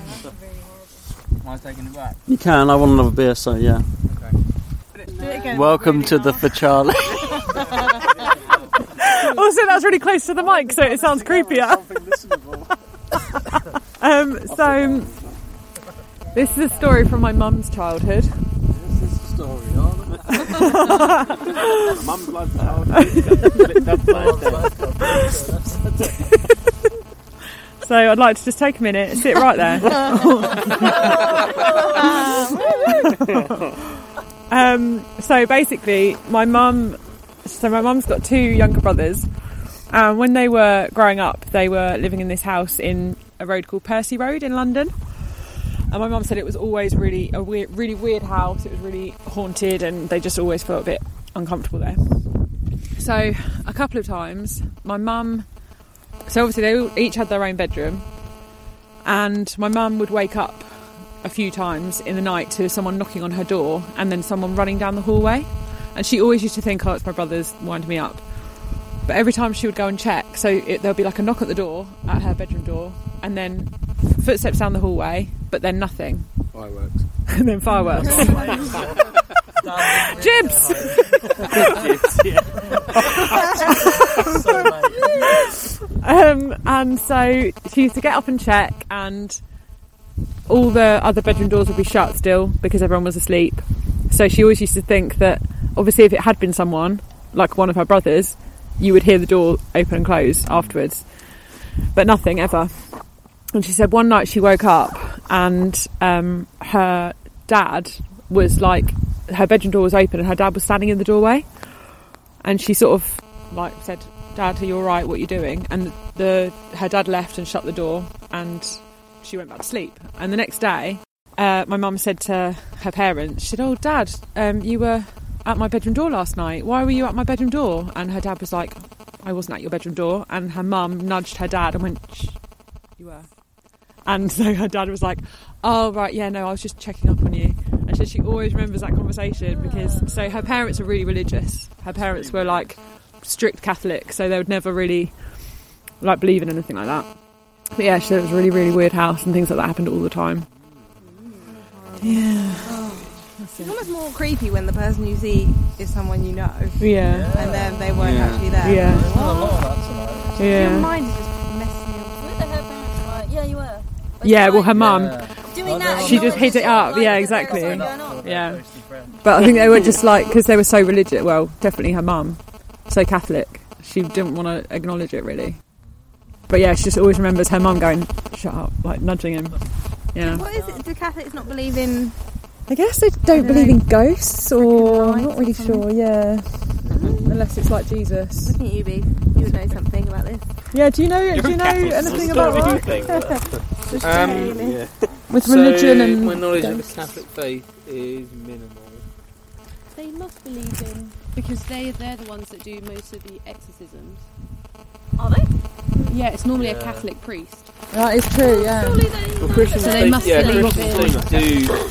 Am I taking it back? You can. I want another beer, so yeah. Welcome to the For Charlie. Also, that's really close to the mic, so it sounds creepier. So, this is a story from my mum's childhood. This is the story, aren't it? Mum's life childhood. So, I'd like to just take a minute and sit right there. So basically, my mum's got 2 younger brothers, and when they were growing up, they were living in this house in a road called Percy Road in London. And my mum said it was always really a really weird house. It was really haunted, and they just always felt a bit uncomfortable there. So a couple of times, so obviously they each had their own bedroom, and my mum would wake up a few times in the night to someone knocking on her door and then someone running down the hallway, and she always used to think, oh, it's my brothers winding me up. But every time she would go and check, there'll be like a knock at the door, at her bedroom door, and then footsteps down the hallway, but then nothing. Fireworks. And then fireworks. Jibs. And so she used to get up and check, and all the other bedroom doors would be shut still because everyone was asleep. So she always used to think that, obviously, if it had been someone, like one of her brothers, you would hear the door open and close afterwards. But nothing, ever. And she said one night she woke up and her dad was like, her bedroom door was open and her dad was standing in the doorway. And she sort of like said, "Dad, are you alright? What are you doing?" And her dad left and shut the door, and she went back to sleep. And the next day, my mum said to her parents, she said, "Oh, Dad, you were at my bedroom door last night. Why were you at my bedroom door?" And her dad was like, "I wasn't at your bedroom door." And her mum nudged her dad and went, "Shh, you were." And so her dad was like, "Oh, right, yeah, no, I was just checking up on you." And she always remembers that conversation because, so her parents were really religious. Her parents were like strict Catholic, so they would never really like believe in anything like that. But yeah, she said it was a really, really weird house and things like that happened all the time. Yeah. Oh, it's almost more creepy when the person you see is someone you know. Yeah. And then they weren't actually there. Yeah. There's not a lot of that tonight. Yeah. Your mind is just messing Yeah, well, her mum. She just hid it up. Yeah, exactly. Yeah. But I think they were just like, because they were so religious, well, definitely her mum, so Catholic, she didn't want to acknowledge it really. But yeah, she just always remembers her mum going, shut up, like nudging him. Yeah. What is it? Do Catholics not believe in... I guess they don't believe in ghosts, or... I'm not really sure, yeah. Unless it's like Jesus. Wouldn't you be? You would know something about this. Yeah, do you know anything about that? Yeah. With religion and... my knowledge of the Catholic faith is minimal. They must believe in... because they're the ones that do most of the exorcisms. Are they? Yeah, it's normally a Catholic priest. That is true, yeah. Surely they... well, Christians, so they must believe in... exorcisms, really.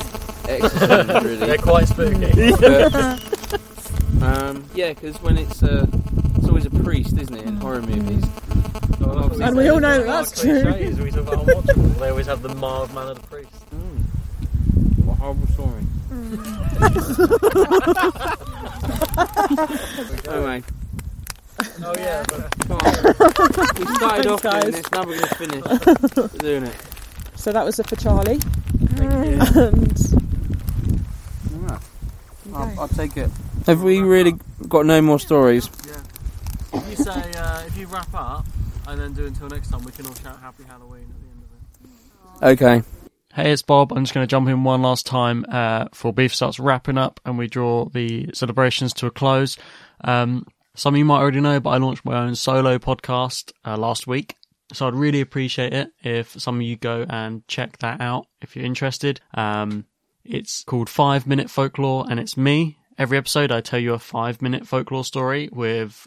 They're quite spooky. But, yeah, because when it's always a priest, isn't it, in horror movies? Well, and we all know that's true. We talk about Unwatchable. They always have the mild man of the priest. What a horrible story. Anyway. Oh yeah, come on. We started off doing this, now we're going to finish doing it. So that was it for Charlie. Thank you. Yeah. I'll take it. Have we really got no more stories? Yeah. If you say, if you wrap up and then do until next time, we can all shout Happy Halloween at the end of it. Okay. Hey, it's Bob. I'm just going to jump in one last time for Beef Starts wrapping up and we draw the celebrations to a close. Some of you might already know, but I launched my own solo podcast last week. So I'd really appreciate it if some of you go and check that out if you're interested. It's called 5 Minute Folklore and it's me. Every episode I tell you a 5 minute folklore story with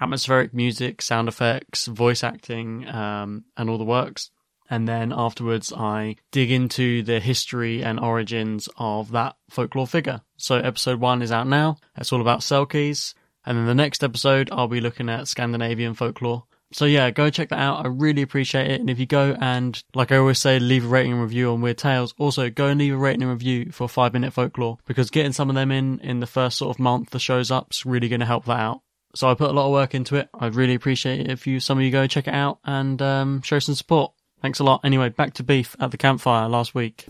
atmospheric music, sound effects, voice acting, and all the works. And then afterwards I dig into the history and origins of that folklore figure. So episode 1 is out now. It's all about Selkies. And then the next episode I'll be looking at Scandinavian folklore. So yeah, go check that out. I really appreciate it. And if you go and, like I always say, leave a rating and review on Weird Tales, also go and leave a rating and review for 5 Minute Folklore, because getting some of them in the first sort of month the show's up is really going to help that out. So I put a lot of work into it. I'd really appreciate it if some of you go check it out and show some support. Thanks a lot. Anyway, back to beef at the campfire last week.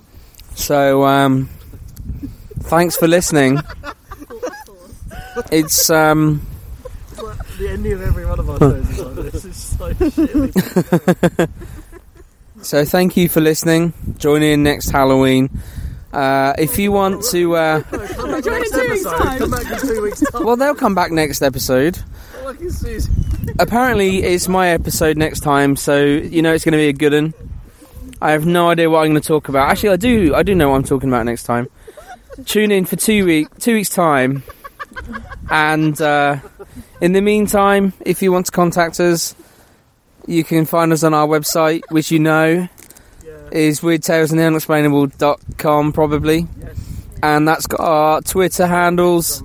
So, thanks for listening. It's, the ending of every one of our shows is like this. It's so shitty. So thank you for listening. Join in next Halloween. If you want to... come back in 2 weeks' time. Well, they'll come back next episode. Apparently, it's my episode next time, so you know it's going to be a good one. I have no idea what I'm going to talk about. Actually, I do know what I'm talking about next time. Tune in for 2 weeks' time. And in the meantime, if you want to contact us, you can find us on our website, which is weirdtalesandtheunexplainable.com, probably. Yes. And that's got our Twitter handles.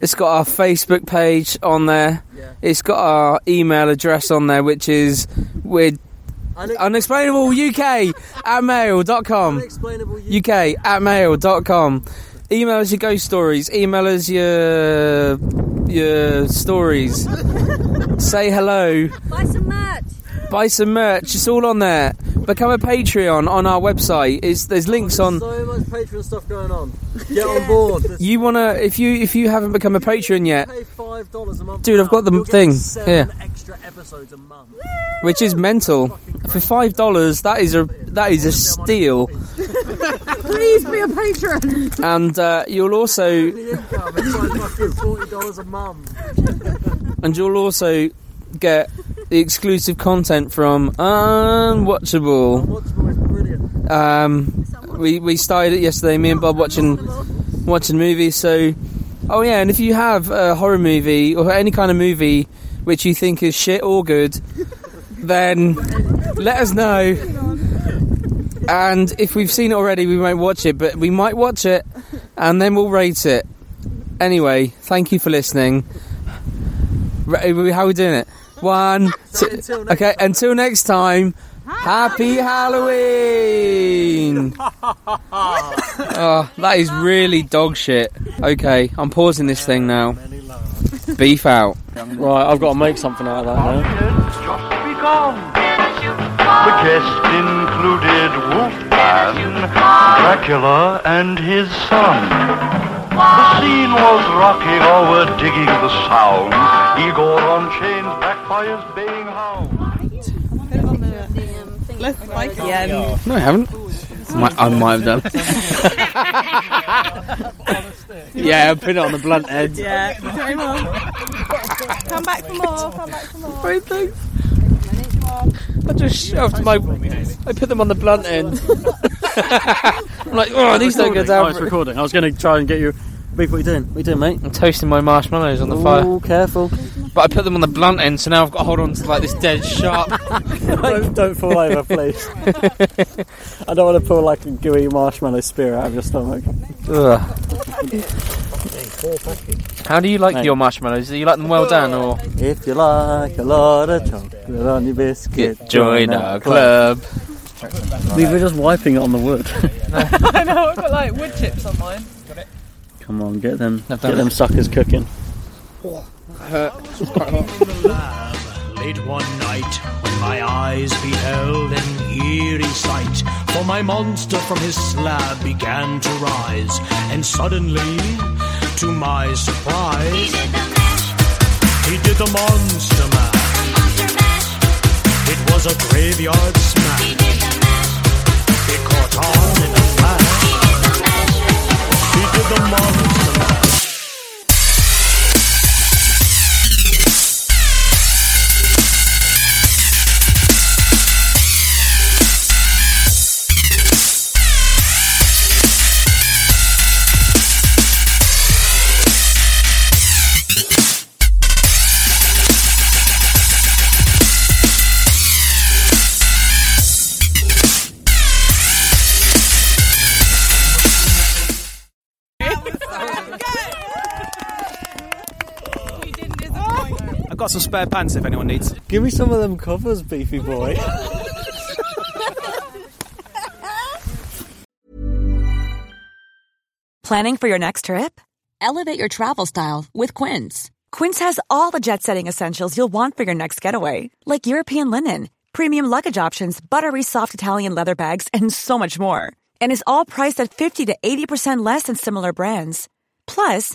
It's got our Facebook page on there. Yeah. It's got our email address on there, which is unexplainableuk@mail.com. unexplainableuk@mail.com. Email us your ghost stories. Email us your stories. Say hello. Buy some merch. It's all on there. Become a Patreon on our website. There's links on. So much Patreon stuff going on. Get on board. You wanna if you haven't become a Patreon yet. Pay $5 a month. Dude, I've got the thing. 7 extra episodes a month. Which is mental. For $5, that is a steal. Please be a patron. And you'll also $40 a month. And you'll also get the exclusive content from Unwatchable. Unwatchable is brilliant. We started it yesterday. Me and Bob watching movies. So, oh yeah, and if you have a horror movie or any kind of movie which you think is shit or good, then let us know. And if we've seen it already, we won't watch it, but we might watch it, and then we'll rate it. Anyway, thank you for listening. How are we doing it? Until next time, Happy Halloween! Oh, that is really dog shit. Okay, I'm pausing this thing now. Beef out. Right, I've got to make something out of that now. The guests included Wolfman, Dracula, and his son. The scene was rocking, all were digging the sound. Igor on chains, backed by his baying hound. Left mic again. No, I haven't. I might have done. Yeah, I put it on the blunt end. Yeah, very well. Come back for more. Great, thanks. I just shoved my... I put them on the blunt end. I'm like, oh, these don't go down. Oh, it's recording. I was going to try and get you... Beef, what are you doing? What are you doing, mate? I'm toasting my marshmallows on the fire. Oh, careful. But I put them on the blunt end, so now I've got to hold on to, like, this dead sharp... don't fall over, please. I don't want to pull, like, a gooey marshmallow spear out of your stomach. Ugh. How do you like your marshmallows? Do you like them well done, or...? If you like a lot of chocolate on your biscuit, join our club. We were just wiping it on the wood. I know, I've got, like, wood chips on mine. Got it. Come on, get them. Get them suckers cooking. Late one night, when my eyes beheld an eerie sight, for my monster from his slab began to rise, and suddenly... To my surprise, he did the mash. He did the monster mash. The monster mash. It was a graveyard smash. He did the mash. It caught on in a flash. He did the mash. He did the monster mash. Got some spare pants if anyone needs. Give me some of them covers, beefy boy. Planning for your next trip? Elevate your travel style with Quince. Quince has all the jet-setting essentials you'll want for your next getaway, like European linen, premium luggage options, buttery soft Italian leather bags, and so much more. And is all priced at 50 to 80% less than similar brands. Plus,